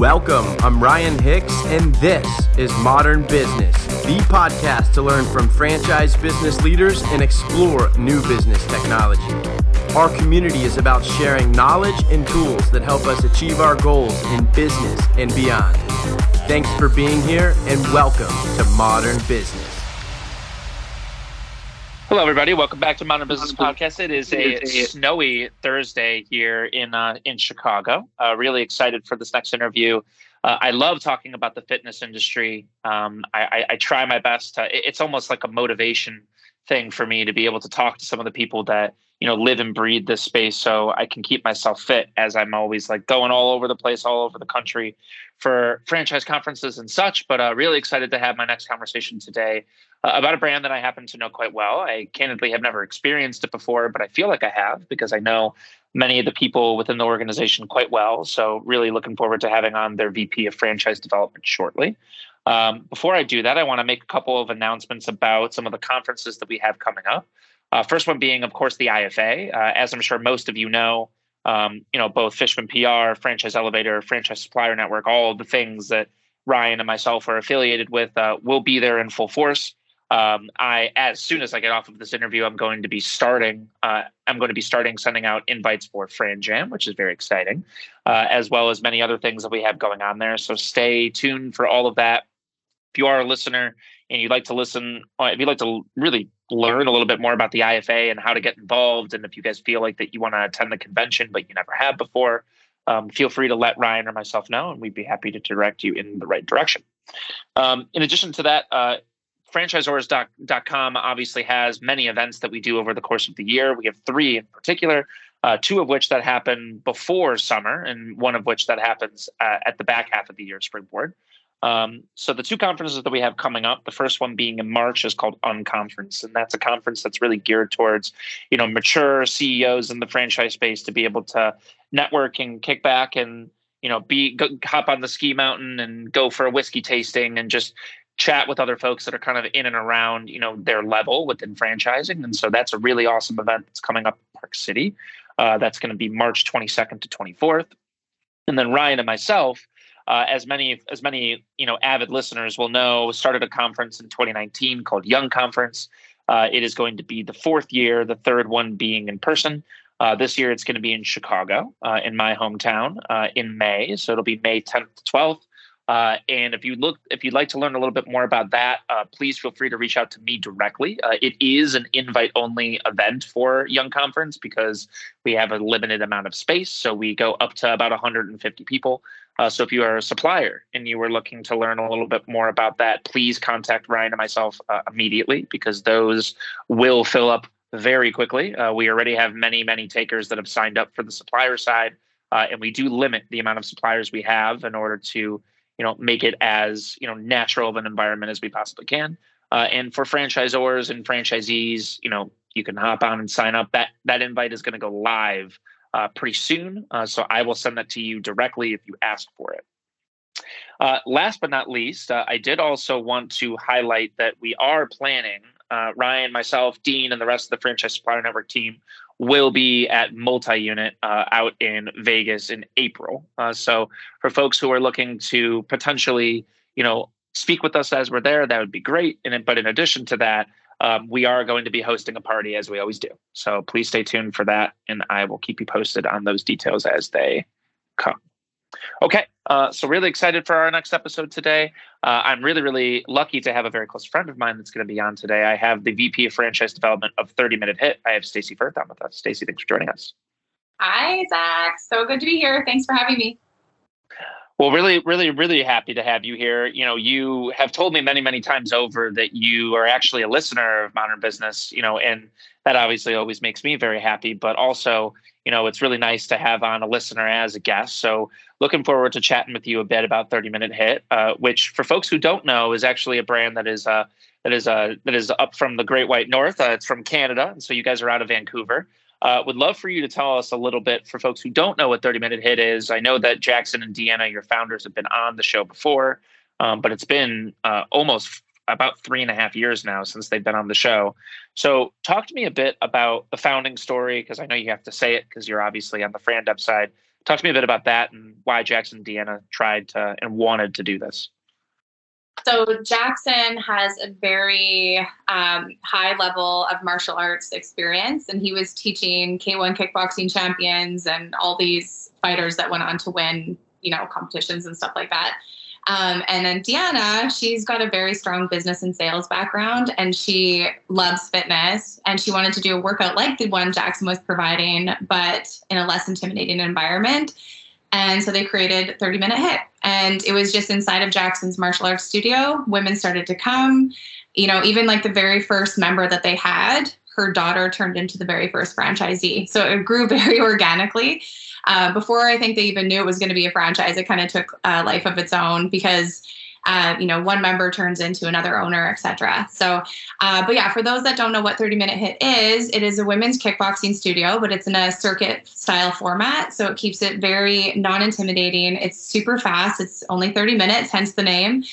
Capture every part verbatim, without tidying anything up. Welcome, I'm Ryan Hicks, and this is Modern Business, the podcast to learn from franchise business leaders and explore new business technology. Our community is about sharing knowledge and tools that help us achieve our goals in business and beyond. Thanks for being here, and welcome to Modern Business. Hello, everybody. Welcome back to Modern Business Podcast. It is a snowy Thursday here in uh, in Chicago. Uh, really excited for this next interview. Uh, I love talking about the fitness industry. Um, I, I, I try my best to, it's almost like a motivation thing for me to be able to talk to some of the people that, you know, live and breathe this space so I can keep myself fit, as I'm always like going all over the place, all over the country for franchise conferences and such. But uh, really excited to have my next conversation today uh, about a brand that I happen to know quite well. I candidly have never experienced it before, but I feel like I have because I know many of the people within the organization quite well. So really looking forward to having on their V P of franchise development shortly. Um, before I do that, I want to make a couple of announcements about some of the conferences that we have coming up. Uh, first one being, of course, the I F A. Uh, as I'm sure most of you know, um, you know, both Fishman P R, Franchise Elevator, Franchise Supplier Network, all of the things that Ryan and myself are affiliated with uh, will be there in full force. Um, I, as soon as I get off of this interview, I'm going to be starting. Uh, I'm going to be starting sending out invites for Fran Jam, which is very exciting, uh, as well as many other things that we have going on there. So stay tuned for all of that. If you are a listener and you'd like to listen, if you'd like to really learn a little bit more about the I F A and how to get involved, and if you guys feel like that you want to attend the convention but you never have before, um, feel free to let Ryan or myself know, and we'd be happy to direct you in the right direction. Um, in addition to that, uh, franchisors dot com obviously has many events that we do over the course of the year. We have three in particular, uh, two of which that happen before summer, and one of which that happens uh, at the back half of the year, Springboard. Um, so the two conferences that we have coming up, the first one being in March is called Unconference, and that's a conference that's really geared towards, you know, mature C E Os in the franchise space to be able to network and kick back and, you know, be go, hop on the ski mountain and go for a whiskey tasting and just chat with other folks that are kind of in and around, you know, their level within franchising. And so that's a really awesome event that's coming up in Park City. Uh, that's going to be March twenty-second to twenty-fourth. And then Ryan and myself, Uh, as many as many you know, avid listeners will know, started a conference in twenty nineteen called Young Conference. Uh, it is going to be the fourth year, the third one being in person. Uh, this year, it's going to be in Chicago, uh, in my hometown, uh, in May. So it'll be May tenth to twelfth. Uh, and if you look, if you'd like to learn a little bit more about that, uh, please feel free to reach out to me directly. Uh, it is an invite-only event for Young Conference because we have a limited amount of space. So we go up to about one hundred fifty people. Uh, so if you are a supplier and you were looking to learn a little bit more about that, please contact Ryan and myself uh, immediately because those will fill up very quickly. Uh, we already have many, many takers that have signed up for the supplier side, uh, and we do limit the amount of suppliers we have in order to, you know, make it as, you know, natural of an environment as we possibly can. Uh, and for franchisors and franchisees, you know, you can hop on and sign up. That that invite is going to go live Uh, pretty soon. Uh, so I will send that to you directly if you ask for it. Uh, last but not least, uh, I did also want to highlight that we are planning, uh, Ryan, myself, Dean, and the rest of the Franchise Supplier Network team will be at Multi-Unit uh, out in Vegas in April. Uh, so for folks who are looking to potentially, you know, speak with us as we're there, that would be great. And but in addition to that, Um, we are going to be hosting a party as we always do. So please stay tuned for that. And I will keep you posted on those details as they come. Okay. Uh, so really excited for our next episode today. Uh, I'm really, really lucky to have a very close friend of mine that's going to be on today. I have the V P of Franchise Development of thirty Minute Hit. I have Stacey Firth on with us. Stacey, thanks for joining us. Hi, Zach. So good to be here. Thanks for having me. Well, really, really, really happy to have you here. You know, you have told me many, many times over that you are actually a listener of Modern Business, you know, and that obviously always makes me very happy. But also, you know, it's really nice to have on a listener as a guest. So looking forward to chatting with you a bit about thirty Minute Hit, uh, which for folks who don't know is actually a brand that is uh, that is uh, that is up from the Great White North. Uh, it's from Canada. And so you guys are out of Vancouver. Uh, would love for you to tell us a little bit for folks who don't know what thirty Minute Hit is. I know that Jackson and Deanna, your founders, have been on the show before, um, but it's been uh, almost about three and a half years now since they've been on the show. So talk to me a bit about the founding story, because I know you have to say it because you're obviously on the FranDev side. talk to me a bit about that and why Jackson, Indiana tried to and wanted to do this. So Jackson has a very um, high level of martial arts experience, and he was teaching K one kickboxing champions and all these fighters that went on to win, you know, competitions and stuff like that. Um, and then Deanna, she's got a very strong business and sales background, and she loves fitness, and she wanted to do a workout like the one Jackson was providing, but in a less intimidating environment. And so they created thirty minute hit, and it was just inside of Jackson's martial arts studio. Women started to come, you know, even like the very first member that they had, her daughter turned into the very first franchisee. So it grew very organically. Uh, before I think they even knew it was going to be a franchise, it kind of took a life of its own because, uh, you know, one member turns into another owner, et cetera. So, uh, but yeah, for those that don't know what thirty minute hit is, it is a women's kickboxing studio, but it's in a circuit style format. So it keeps it very non-intimidating. It's super fast. It's only thirty minutes, hence the name.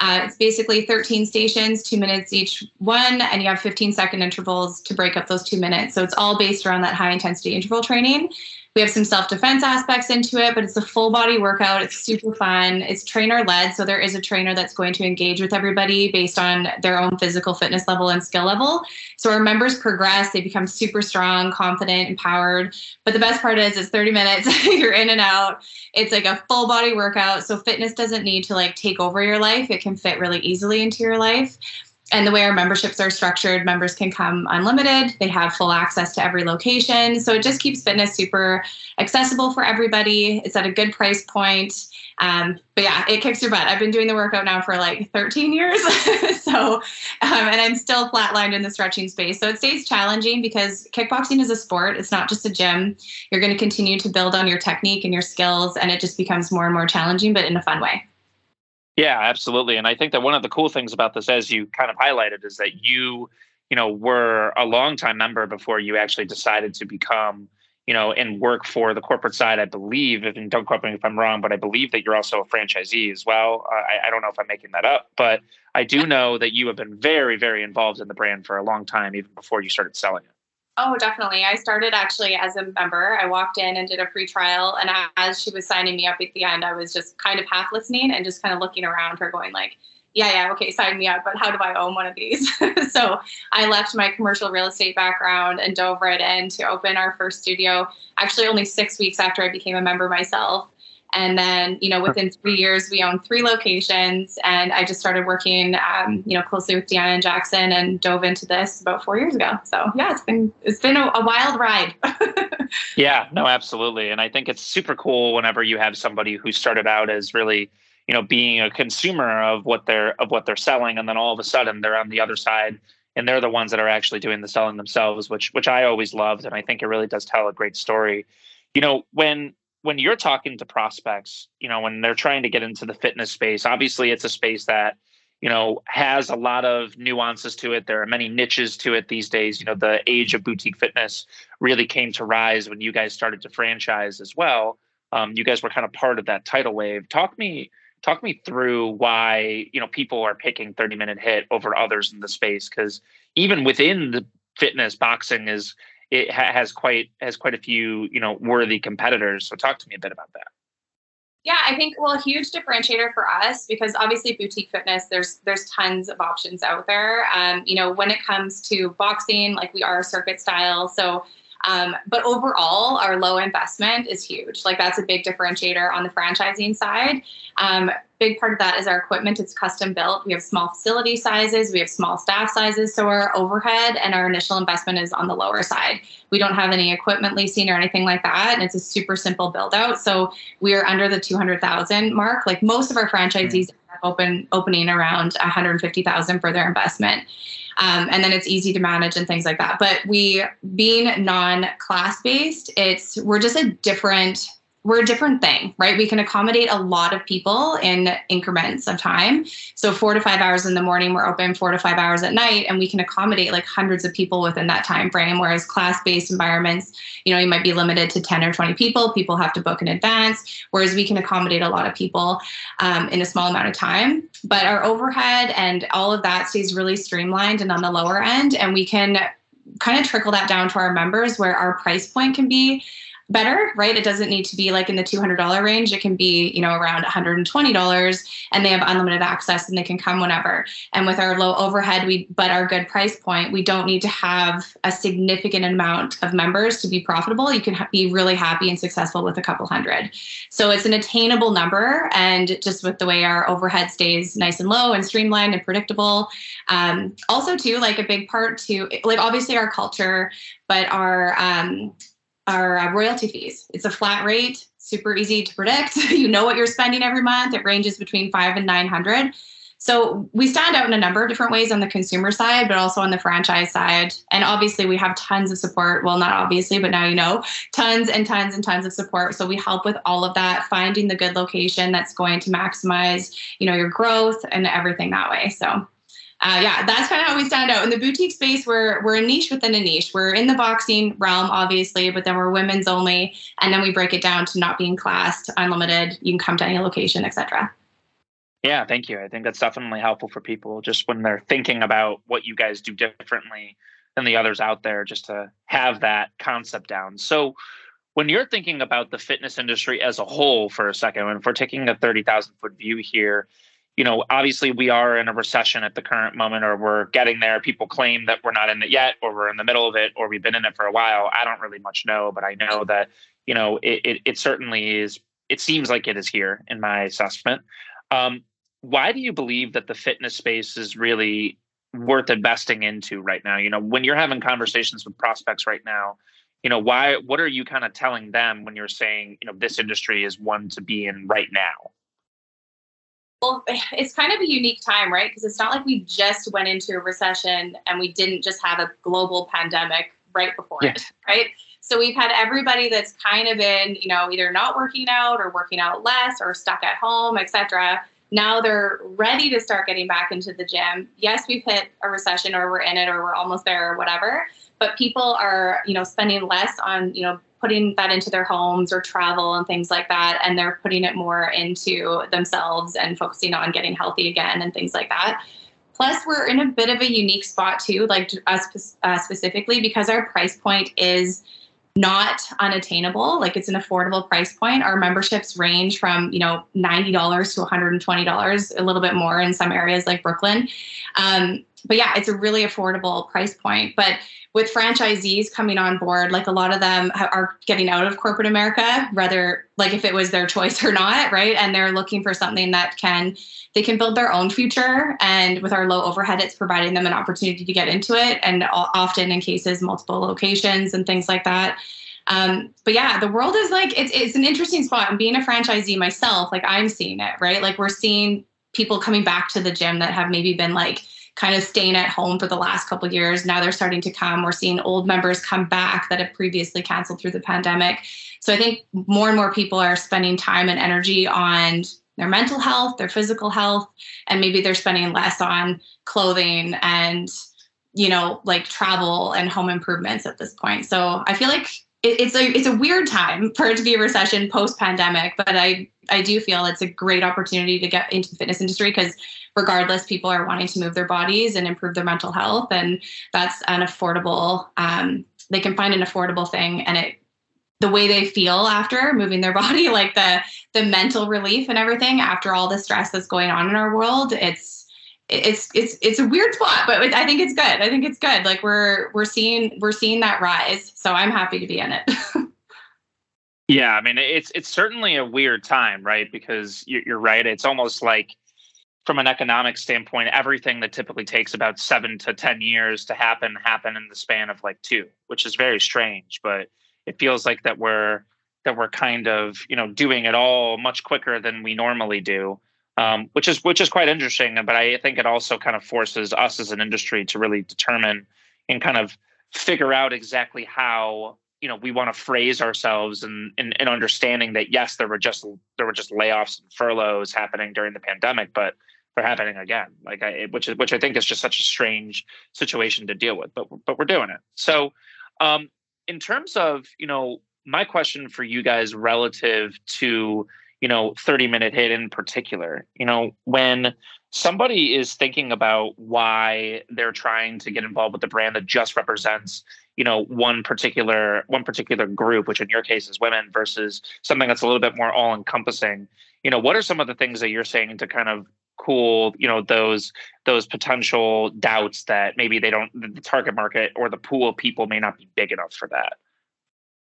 Uh, it's basically thirteen stations, two minutes each one, and you have fifteen second intervals to break up those two minutes. So it's all based around that high intensity interval training. We have some self-defense aspects into it, but it's a full body workout. It's super fun. It's trainer led. So there is a trainer that's going to engage with everybody based on their own physical fitness level and skill level. So our members progress. They become super strong, confident, empowered. But the best part is it's thirty minutes. You're in and out. It's like a full body workout. So fitness doesn't need to like take over your life. It can fit really easily into your life. And the way our memberships are structured, members can come unlimited. They have full access to every location. So it just keeps fitness super accessible for everybody. It's at a good price point. Um, but yeah, it kicks your butt. I've been doing the workout now for like thirteen years. so, um, and I'm still flatlined in the stretching space. So it stays challenging because kickboxing is a sport. It's not just a gym. You're going to continue to build on your technique and your skills, and it just becomes more and more challenging, but in a fun way. Yeah, absolutely. And I think that one of the cool things about this, as you kind of highlighted, is that you, you know, were a longtime member before you actually decided to become, you know, and work for the corporate side, I believe, and don't quote me if I'm wrong, but I believe that you're also a franchisee as well. Uh, I, I don't know if I'm making that up, but I do know that you have been very, very involved in the brand for a long time, even before you started selling it. Oh, definitely. I started actually as a member. I walked in and did a free trial. And as she was signing me up at the end, I was just kind of half listening and just kind of looking around her going like, yeah, yeah, okay, sign me up. But how do I own one of these? So I left my commercial real estate background and dove right in to open our first studio, actually only six weeks after I became a member myself. And then, you know, within three years, we owned three locations. And I just started working, um, you know, closely with Deanna and Jackson, and dove into this about four years ago. So yeah, it's been it's been a, a wild ride. Yeah, no, absolutely. And I think it's super cool whenever you have somebody who started out as really, you know, being a consumer of what they're of what they're selling, and then all of a sudden they're on the other side, and they're the ones that are actually doing the selling themselves, which which I always loved, and I think it really does tell a great story. You know, when. When you're talking to prospects, you know, when they're trying to get into the fitness space, obviously it's a space that, you know, has a lot of nuances to it. There are many niches to it these days. You know, the age of boutique fitness really came to rise when you guys started to franchise as well. Um, you guys were kind of part of that tidal wave. Talk me, talk me through why, you know, people are picking thirty minute hit over others in the space, because even within the fitness, boxing is It ha- has quite has quite a few, you know, worthy competitors. So talk to me a bit about that. Yeah, I think, well, a huge differentiator for us, because obviously boutique fitness, there's there's tons of options out there. Um, you know, when it comes to boxing, like we are circuit style. So, um, but overall, our low investment is huge. Like that's a big differentiator on the franchising side. Um, big part of that is our equipment. It's custom built. We have small facility sizes. We have small staff sizes. So our overhead and our initial investment is on the lower side. We don't have any equipment leasing or anything like that. And it's a super simple build out. So we are under the two hundred thousand mark. Like most of our franchisees have open opening around one hundred fifty thousand for their investment. Um, and then it's easy to manage and things like that. But we, being non-class based, it's, we're just a different We're a different thing, right? We can accommodate a lot of people in increments of time. So four to five hours in the morning, we're open four to five hours at night, and we can accommodate like hundreds of people within that time frame. Whereas class-based environments, you know, you might be limited to ten or twenty people. People have to book in advance, whereas we can accommodate a lot of people um, in a small amount of time. But our overhead and all of that stays really streamlined and on the lower end. And we can kind of trickle that down to our members where our price point can be better, right? It doesn't need to be like in the two hundred dollars range. It can be, you know, around one hundred twenty dollars, and they have unlimited access and they can come whenever. And with our low overhead, we, but our good price point, we don't need to have a significant amount of members to be profitable. You can ha- be really happy and successful with a couple hundred. So it's an attainable number. And just with the way our overhead stays nice and low and streamlined and predictable. Um, also too, like a big part to like, obviously our culture, but our, um, our uh, royalty fees. It's a flat rate, super easy to predict. You know what you're spending every month. It ranges between five and nine hundred. So we stand out in a number of different ways on the consumer side, but also on the franchise side. And obviously we have tons of support. Well, not obviously, but now you know, tons and tons and tons of support. So we help with all of that, finding the good location that's going to maximize, you know, your growth and everything that way. So Uh, yeah, that's kind of how we stand out. In the boutique space, we're we're a niche within a niche. We're in the boxing realm, obviously, but then we're women's only. And then we break it down to not being classed, unlimited. You can come to any location, et cetera. Yeah, thank you. I think that's definitely helpful for people just when they're thinking about what you guys do differently than the others out there, just to have that concept down. So when you're thinking about the fitness industry as a whole for a second, and if we're taking a thirty thousand foot view here, you know, obviously we are in a recession at the current moment, or we're getting there. People claim that we're not in it yet, or we're in the middle of it, or we've been in it for a while. I don't really much know, but I know that, you know, it it, it certainly is. It seems like it is here in my assessment. Um, why do you believe that the fitness space is really worth investing into right now? You know, when you're having conversations with prospects right now, you know, why, what are you kind of telling them when you're saying, you know, this industry is one to be in right now? Well, it's kind of a unique time, right? Because it's not like we just went into a recession and we didn't just have a global pandemic right before yeah. it, right? So we've had everybody that's kind of been, you know, either not working out or working out less or stuck at home, et cetera. Now they're ready to start getting back into the gym. Yes, we've hit a recession, or we're in it, or we're almost there, or whatever. But people are, you know, spending less on, you know, putting that into their homes or travel and things like that. And they're putting it more into themselves and focusing on getting healthy again and things like that. Plus, we're in a bit of a unique spot too, like us uh, specifically, because our price point is not unattainable. Like, it's an affordable price point. Our memberships range from, you know, ninety dollars to one hundred twenty dollars, a little bit more in some areas like Brooklyn. Um, but yeah, it's a really affordable price point. But with franchisees coming on board, like a lot of them are getting out of corporate America, rather like if it was their choice or not, right? And they're looking for something that can, they can build their own future. And with our low overhead, it's providing them an opportunity to get into it, and often in cases, multiple locations and things like that. Um, but yeah, the world is like, it's it's an interesting spot. And being a franchisee myself, like I'm seeing it, right? Like we're seeing people coming back to the gym that have maybe been like, kind of staying at home for the last couple of years. Now they're starting to come. We're seeing old members come back that have previously canceled through the pandemic. So I think more and more people are spending time and energy on their mental health, their physical health, and maybe they're spending less on clothing and, you know, like travel and home improvements at this point. So I feel like it, it's a it's a weird time for it to be a recession post-pandemic, but I, I do feel it's a great opportunity to get into the fitness industry because regardless, people are wanting to move their bodies and improve their mental health. And that's an affordable, um, they can find an affordable thing. And it, the way they feel after moving their body, like the the mental relief and everything after all the stress that's going on in our world, it's, it's, it's, it's a weird spot, but I think it's good. I think it's good. Like we're, we're seeing, we're seeing that rise. So I'm happy to be in it. Yeah. I mean, it's, it's certainly a weird time, right? Because you're right. It's almost like, from an economic standpoint, everything that typically takes about seven to ten years to happen, happen in the span of like two, which is very strange. But it feels like that we're that we're kind of, you know, doing it all much quicker than we normally do, um, which is which is quite interesting. But I think it also kind of forces us as an industry to really determine and kind of figure out exactly how, you know, we want to phrase ourselves and in, in, in understanding that, yes, there were just there were just layoffs and furloughs happening during the pandemic, but they're happening again, like I, which is which I think is just such a strange situation to deal with, but but we're doing it. So, um, in terms of, you know, my question for you guys relative to, you know, thirty minute hit in particular, you know, when somebody is thinking about why they're trying to get involved with the brand that just represents, you know, one particular one particular group, which in your case is women, versus something that's a little bit more all-encompassing. You know, what are some of the things that you're saying to kind of cool, you know, those those potential doubts that maybe they don't, the target market or the pool of people may not be big enough for that?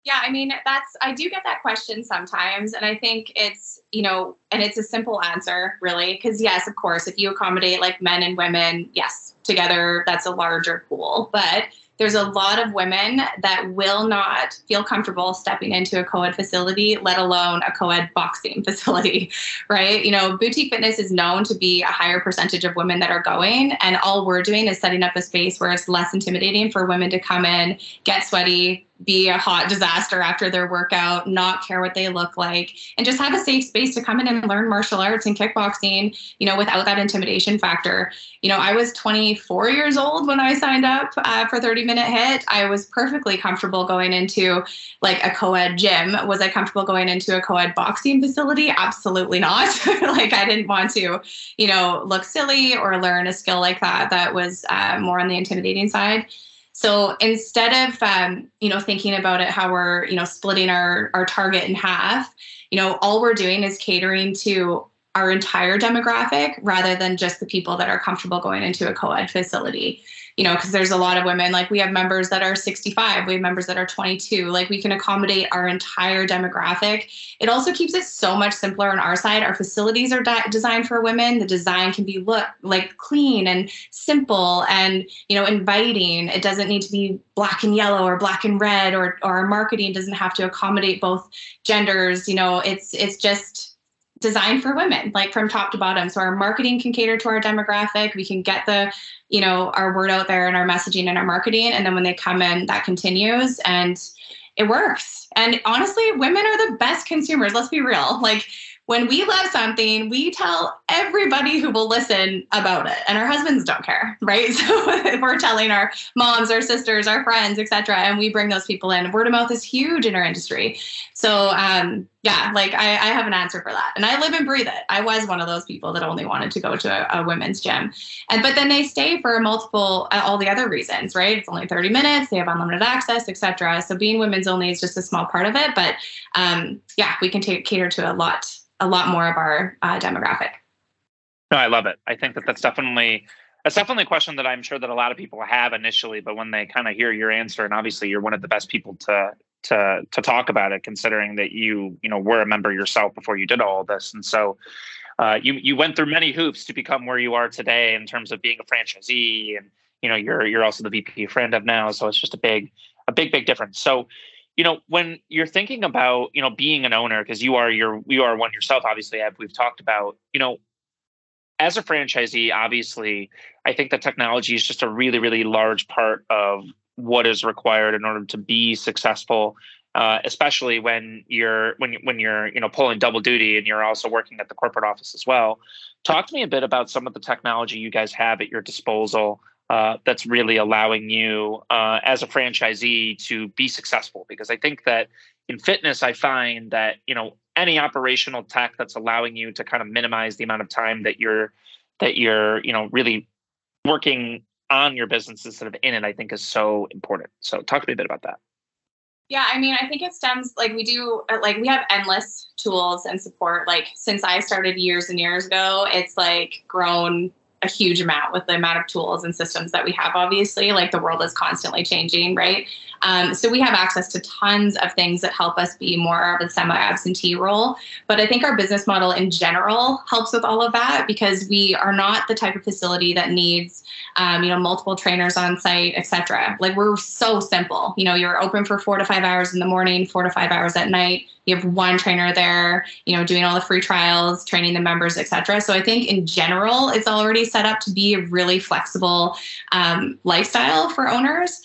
Yeah, I mean, that's, I do get that question sometimes. And I think it's, you know, and it's a simple answer, really, because yes, of course, if you accommodate like men and women, yes, together, that's a larger pool. But there's a lot of women that will not feel comfortable stepping into a co-ed facility, let alone a co-ed boxing facility, right? You know, boutique fitness is known to be a higher percentage of women that are going, and all we're doing is setting up a space where it's less intimidating for women to come in, get sweaty, be a hot disaster after their workout, not care what they look like, and just have a safe space to come in and learn martial arts and kickboxing, you know, without that intimidation factor. You know, I was twenty-four years old when I signed up uh, for thirty minute HIIT. I was perfectly comfortable going into like a co-ed gym. Was I comfortable going into a co-ed boxing facility? Absolutely not. Like, I didn't want to, you know, look silly or learn a skill like that. That was uh, more on the intimidating side. So instead of, um, you know, thinking about it, how we're, you know, splitting our, our target in half, you know, all we're doing is catering to our entire demographic rather than just the people that are comfortable going into a co-ed facility, you know, because there's a lot of women, like we have members that are sixty-five, we have members that are twenty-two, like we can accommodate our entire demographic. It also keeps it so much simpler on our side. Our facilities are di- designed for women. The design can be look like clean and simple and, you know, inviting. It doesn't need to be black and yellow or black and red, or, or our marketing doesn't have to accommodate both genders. You know, it's, it's just designed for women, like from top to bottom. So our marketing can cater to our demographic. We can get the, you know, our word out there and our messaging and our marketing. And then when they come in, that continues and it works. And honestly, women are the best consumers. Let's be real. Like, when we love something, we tell everybody who will listen about it, and our husbands don't care, right? So we're telling our moms, our sisters, our friends, et cetera, and we bring those people in. Word of mouth is huge in our industry. So um, yeah, like I, I have an answer for that, and I live and breathe it. I was one of those people that only wanted to go to a, a women's gym, and but then they stay for multiple, uh, all the other reasons, right? It's only thirty minutes, they have unlimited access, et cetera. So being women's only is just a small part of it, but um, yeah, we can take, cater to a lot. a lot more of our uh, demographic. No, I love it. I think that that's definitely, that's definitely a question that I'm sure that a lot of people have initially, but when they kind of hear your answer, and obviously you're one of the best people to, to, to talk about it, considering that you, you know, were a member yourself before you did all of this. And so uh, you, you went through many hoops to become where you are today in terms of being a franchisee, and, you know, you're, you're also the V P friend of now. So it's just a big, a big, big difference. So, you know, when you're thinking about, you know, being an owner, because you are your, you are one yourself, obviously, as we've talked about, you know, as a franchisee, obviously, I think that technology is just a really, really large part of what is required in order to be successful, uh, especially when you're, when you, when you're, you know, pulling double duty and you're also working at the corporate office as well. Talk to me a bit about some of the technology you guys have at your disposal Uh, that's really allowing you uh, as a franchisee to be successful. Because I think that in fitness, I find that, you know, any operational tech that's allowing you to kind of minimize the amount of time that you're, that you're, you know, really working on your business instead of in it, I think is so important. So talk to me a bit about that. Yeah, I mean, I think it stems, like we do, like we have endless tools and support. Like since I started years and years ago, it's like grown a huge amount with the amount of tools and systems that we have. Obviously, like the world is constantly changing, right? Um, so we have access to tons of things that help us be more of a semi-absentee role. But I think our business model in general helps with all of that, because we are not the type of facility that needs, um, you know, multiple trainers on site, et cetera. Like we're so simple. You know, you're open for four to five hours in the morning, four to five hours at night. You have one trainer there, you know, doing all the free trials, training the members, et cetera. So I think in general, it's already set up to be a really flexible um, lifestyle for owners.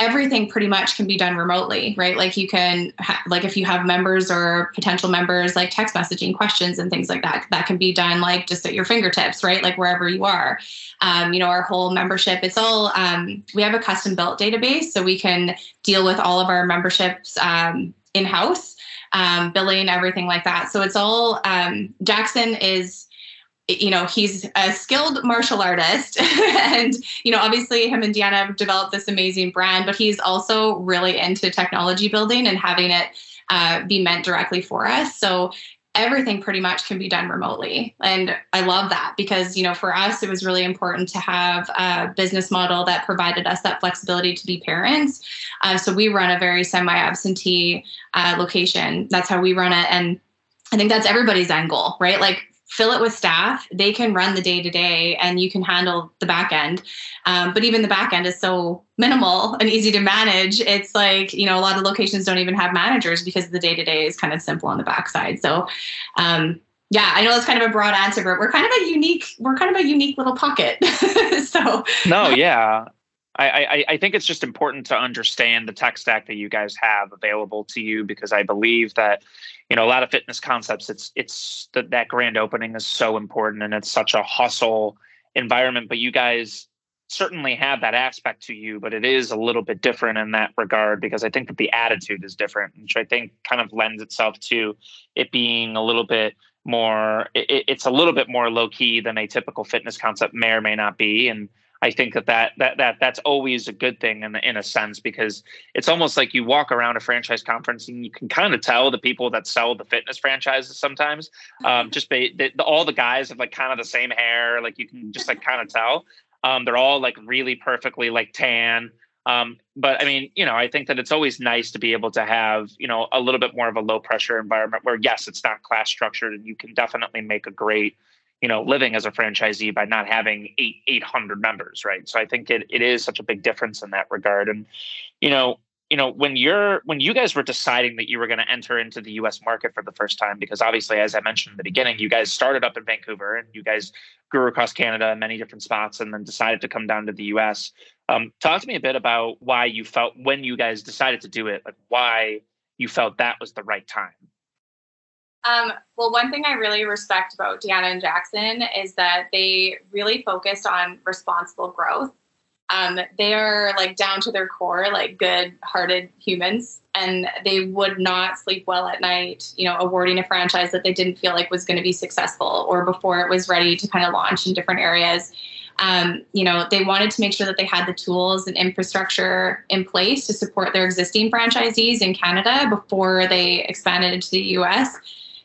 Everything pretty much can be done remotely, right? Like you can, ha- like if you have members or potential members, like text messaging questions and things like that, that can be done like just at your fingertips, right? Like wherever you are. Um, you know, our whole membership, it's all, um, we have a custom built database, so we can deal with all of our memberships um, in-house, um, billing, everything like that. So it's all, um, Jackson is you know, he's a skilled martial artist and, you know, obviously him and Deanna have developed this amazing brand, but he's also really into technology building and having it uh, be meant directly for us. So everything pretty much can be done remotely. And I love that because, you know, for us, it was really important to have a business model that provided us that flexibility to be parents. Uh, so we run a very semi-absentee uh, location. That's how we run it. And I think that's everybody's end goal, right? Like, fill it with staff. They can run the day to day and you can handle the back end. Um, but even the back end is so minimal and easy to manage. It's like, you know, a lot of locations don't even have managers because the day to day is kind of simple on the backside. So, um, yeah, I know that's kind of a broad answer, but we're kind of a unique, we're kind of a unique little pocket. So no, yeah. I, I, I think it's just important to understand the tech stack that you guys have available to you, because I believe that, you know, a lot of fitness concepts, it's it's that that grand opening is so important and it's such a hustle environment. But you guys certainly have that aspect to you, but it is a little bit different in that regard, because I think that the attitude is different, which I think kind of lends itself to it being a little bit more, it, it's a little bit more low key than a typical fitness concept may or may not be. And I think that, that that that that's always a good thing in in a sense, because it's almost like you walk around a franchise conference and you can kind of tell the people that sell the fitness franchises sometimes. Um, just they, they, all the guys have like kind of the same hair, like you can just like kind of tell. Um, they're all like really perfectly like tan. Um, but I mean, you know, I think that it's always nice to be able to have, you know, a little bit more of a low pressure environment where, yes, it's not class structured and you can definitely make a great, you know, living as a franchisee by not having eight, 800 members. Right. So I think it, it is such a big difference in that regard. And, you know, you know, when you're, when you guys were deciding that you were going to enter into the U S market for the first time, because obviously, as I mentioned in the beginning, you guys started up in Vancouver and you guys grew across Canada in many different spots and then decided to come down to the U S. Um, talk to me a bit about why you felt, when you guys decided to do it, like why you felt that was the right time. Um, well, one thing I really respect about Deanna and Jackson is that they really focused on responsible growth. Um, they are like down to their core, like good hearted humans, and they would not sleep well at night, you know, awarding a franchise that they didn't feel like was going to be successful or before it was ready to kind of launch in different areas. Um, you know, they wanted to make sure that they had the tools and infrastructure in place to support their existing franchisees in Canada before they expanded into the U S.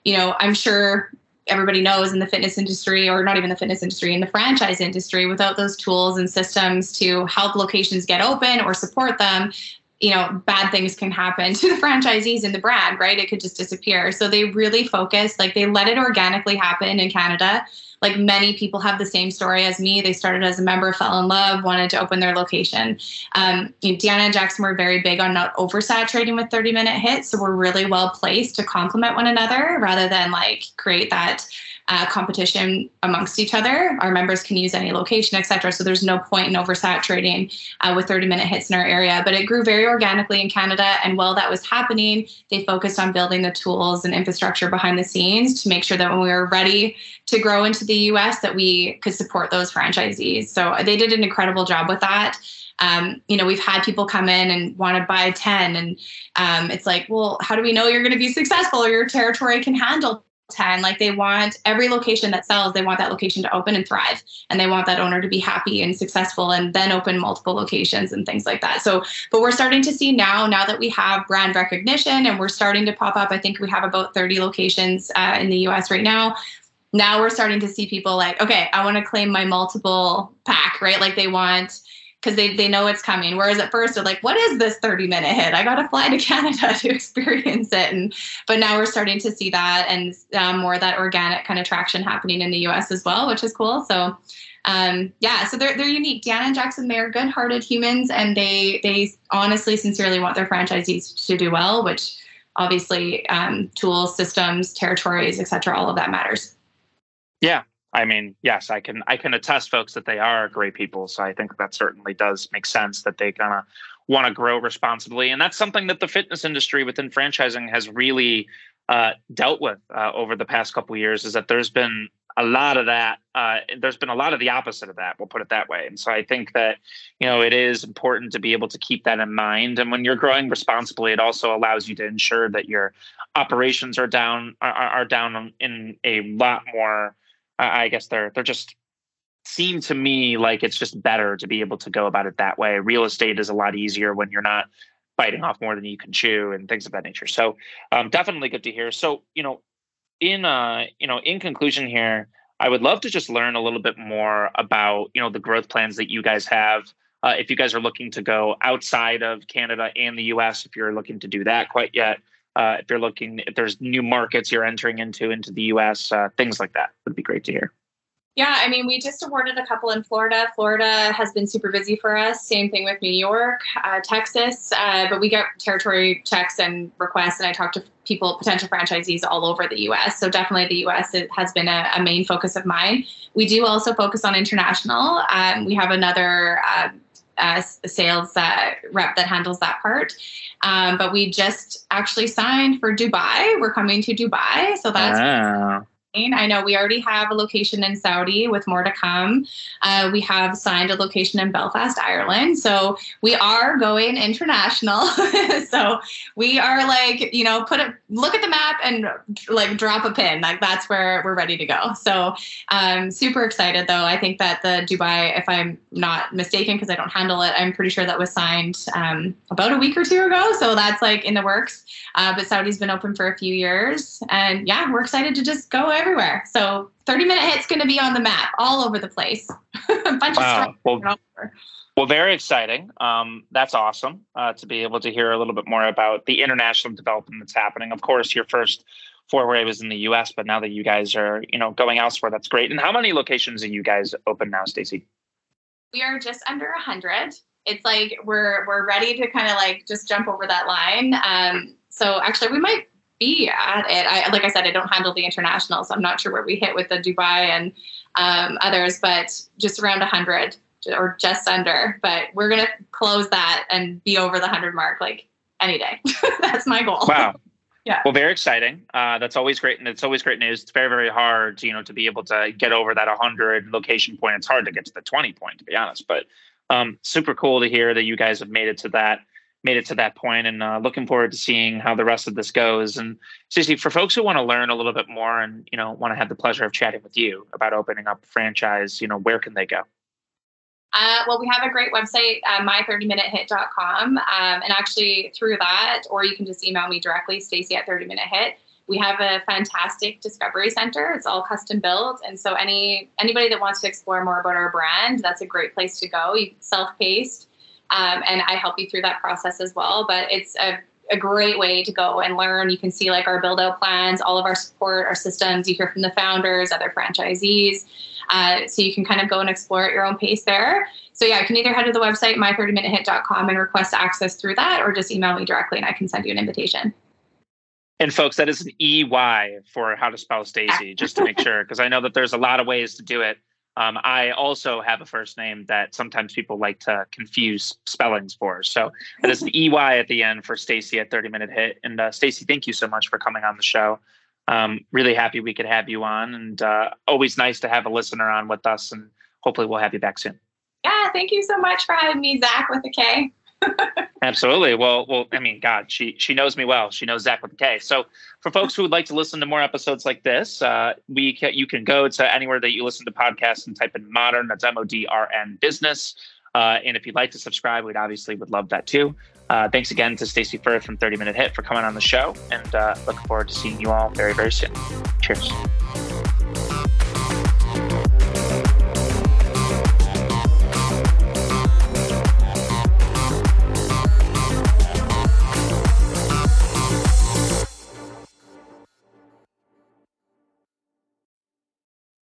You know, I'm sure everybody knows in the fitness industry, or not even the fitness industry, in the franchise industry, without those tools and systems to help locations get open or support them, you know, bad things can happen to the franchisees and the brand, right? It could just disappear. So they really focused, like they let it organically happen in Canada. Like many people have the same story as me. They started as a member, fell in love, wanted to open their location. Um, you know, Deanna and Jackson were very big on not oversaturating with thirty minute hits. So we're really well placed to complement one another rather than like create that uh, competition amongst each other. Our members can use any location, et cetera. So there's no point in oversaturating uh, with thirty minute hits in our area, but it grew very organically in Canada. And while that was happening, they focused on building the tools and infrastructure behind the scenes to make sure that when we were ready to grow into the U S that we could support those franchisees. So they did an incredible job with that. Um, you know, we've had people come in and want to buy ten, and um, it's like, well, how do we know you're going to be successful or your territory can handle ten? Like they want every location that sells, they want that location to open and thrive, and they want that owner to be happy and successful and then open multiple locations and things like that. So, but we're starting to see now, now that we have brand recognition and we're starting to pop up, I think we have about thirty locations uh, in the U S right now. Now we're starting to see people like, okay, I want to claim my multiple pack, right? Like they want, because they, they know it's coming. Whereas at first they're like, what is this thirty minute hit? I got to fly to Canada to experience it. And, but now we're starting to see that and um, more of that organic kind of traction happening in the U S as well, which is cool. So um, yeah, so they're, they're unique. Deanna and Jackson, they are good hearted humans, and they, they honestly, sincerely want their franchisees to do well, which obviously um, tools, systems, territories, et cetera, all of that matters. Yeah. I mean, yes, I can I can attest, folks, that they are great people. So I think that certainly does make sense that they kind of want to grow responsibly. And that's something that the fitness industry within franchising has really uh, dealt with uh, over the past couple of years, is that there's been a lot of that. Uh, there's been a lot of the opposite of that. We'll put it that way. And so I think that, you know, it is important to be able to keep that in mind. And when you're growing responsibly, it also allows you to ensure that your operations are down, are, are down in a lot more I, I guess they're they're just seem to me like it's just better to be able to go about it that way. Real estate is a lot easier when you're not biting off more than you can chew and things of that nature. So um, definitely good to hear. So, you know, in uh, you know, in conclusion here, I would love to just learn a little bit more about, you know, the growth plans that you guys have. Uh, if you guys are looking to go outside of Canada and the U S, if you're looking to do that quite yet, uh, if you're looking, if there's new markets you're entering into, into the U S, uh, things like that would be great to hear. Yeah, I mean, we just awarded a couple in Florida. Florida has been super busy for us. Same thing with New York, uh, Texas. Uh, but we get territory checks and requests, and I talk to people, potential franchisees all over the U S. So definitely the U S has been a, a main focus of mine. We do also focus on international. Um, we have another uh, uh, sales uh, rep that handles that part. Um, but we just actually signed for Dubai. We're coming to Dubai. So that's... Wow. I know we already have a location in Saudi with more to come. Uh, we have signed a location in Belfast, Ireland. So we are going international. So we are like, you know, put a look at the map and like drop a pin. Like that's where we're ready to go. So I'm um, super excited though. I think that the Dubai, if I'm not mistaken, because I don't handle it, I'm pretty sure that was signed um, about a week or two ago. So that's like in the works. Uh, but Saudi's been open for a few years. And yeah, we're excited to just go everywhere. Everywhere. So thirty minute hit's going to be on the map all over the place. a bunch wow. of well, all over. well, very exciting. Um, that's awesome uh, to be able to hear a little bit more about the international development that's happening. Of course, your first foray was in the U S, but now that you guys are, you know, going elsewhere, that's great. And how many locations are you guys open now, Stacey? We are just under a hundred. It's like we're we're ready to kind of like just jump over that line. Um, so actually, we might. be at it. I, like I said, I don't handle the international, so I'm not sure where we hit with the Dubai and um, others, but just around one hundred or just under. But we're going to close that and be over the one hundred mark like any day. That's my goal. Wow. Yeah. Well, very exciting. Uh, that's always great. And it's always great news. It's very, very hard, you know, to be able to get over that one hundred location point. It's hard to get to the twenty point, to be honest, but um, super cool to hear that you guys have made it to that. made it to that point and uh, looking forward to seeing how the rest of this goes. And Stacey, for folks who want to learn a little bit more and, you know, want to have the pleasure of chatting with you about opening up a franchise, you know, where can they go? Uh, well, we have a great website, uh, my thirty minute hit dot com. Um, and actually through that, or you can just email me directly, Stacey at thirty minute hit. We have a fantastic discovery center. It's all custom built. And so any, anybody that wants to explore more about our brand, that's a great place to go. You self-paced. Um, and I help you through that process as well. But it's a, a great way to go and learn. You can see like our build out plans, all of our support, our systems. You hear from the founders, other franchisees. Uh, so you can kind of go and explore at your own pace there. So yeah, you can either head to the website, my thirty minute hit dot com, and request access through that, or just email me directly and I can send you an invitation. And folks, that is an E Y for how to spell Stacey, just to make sure, because I know that there's a lot of ways to do it. Um, I also have a first name that sometimes people like to confuse spellings for. So it is an E Y at the end for Stacey at thirty minute hit. And uh, Stacey, thank you so much for coming on the show. Um, really happy we could have you on, and uh, always nice to have a listener on with us, and hopefully we'll have you back soon. Yeah. Thank you so much for having me, Zach with a K. Absolutely. Well, well, I mean, God, she, she knows me well. She knows Zach with a K. So for folks who would like to listen to more episodes like this, uh, we can, you can go to anywhere that you listen to podcasts and type in Modern, that's M O D R N Business. Uh, and if you'd like to subscribe, we'd obviously would love that too. Uh, thanks again to Stacey Firth from thirty Minute Hit for coming on the show, and uh, look forward to seeing you all very, very soon. Cheers.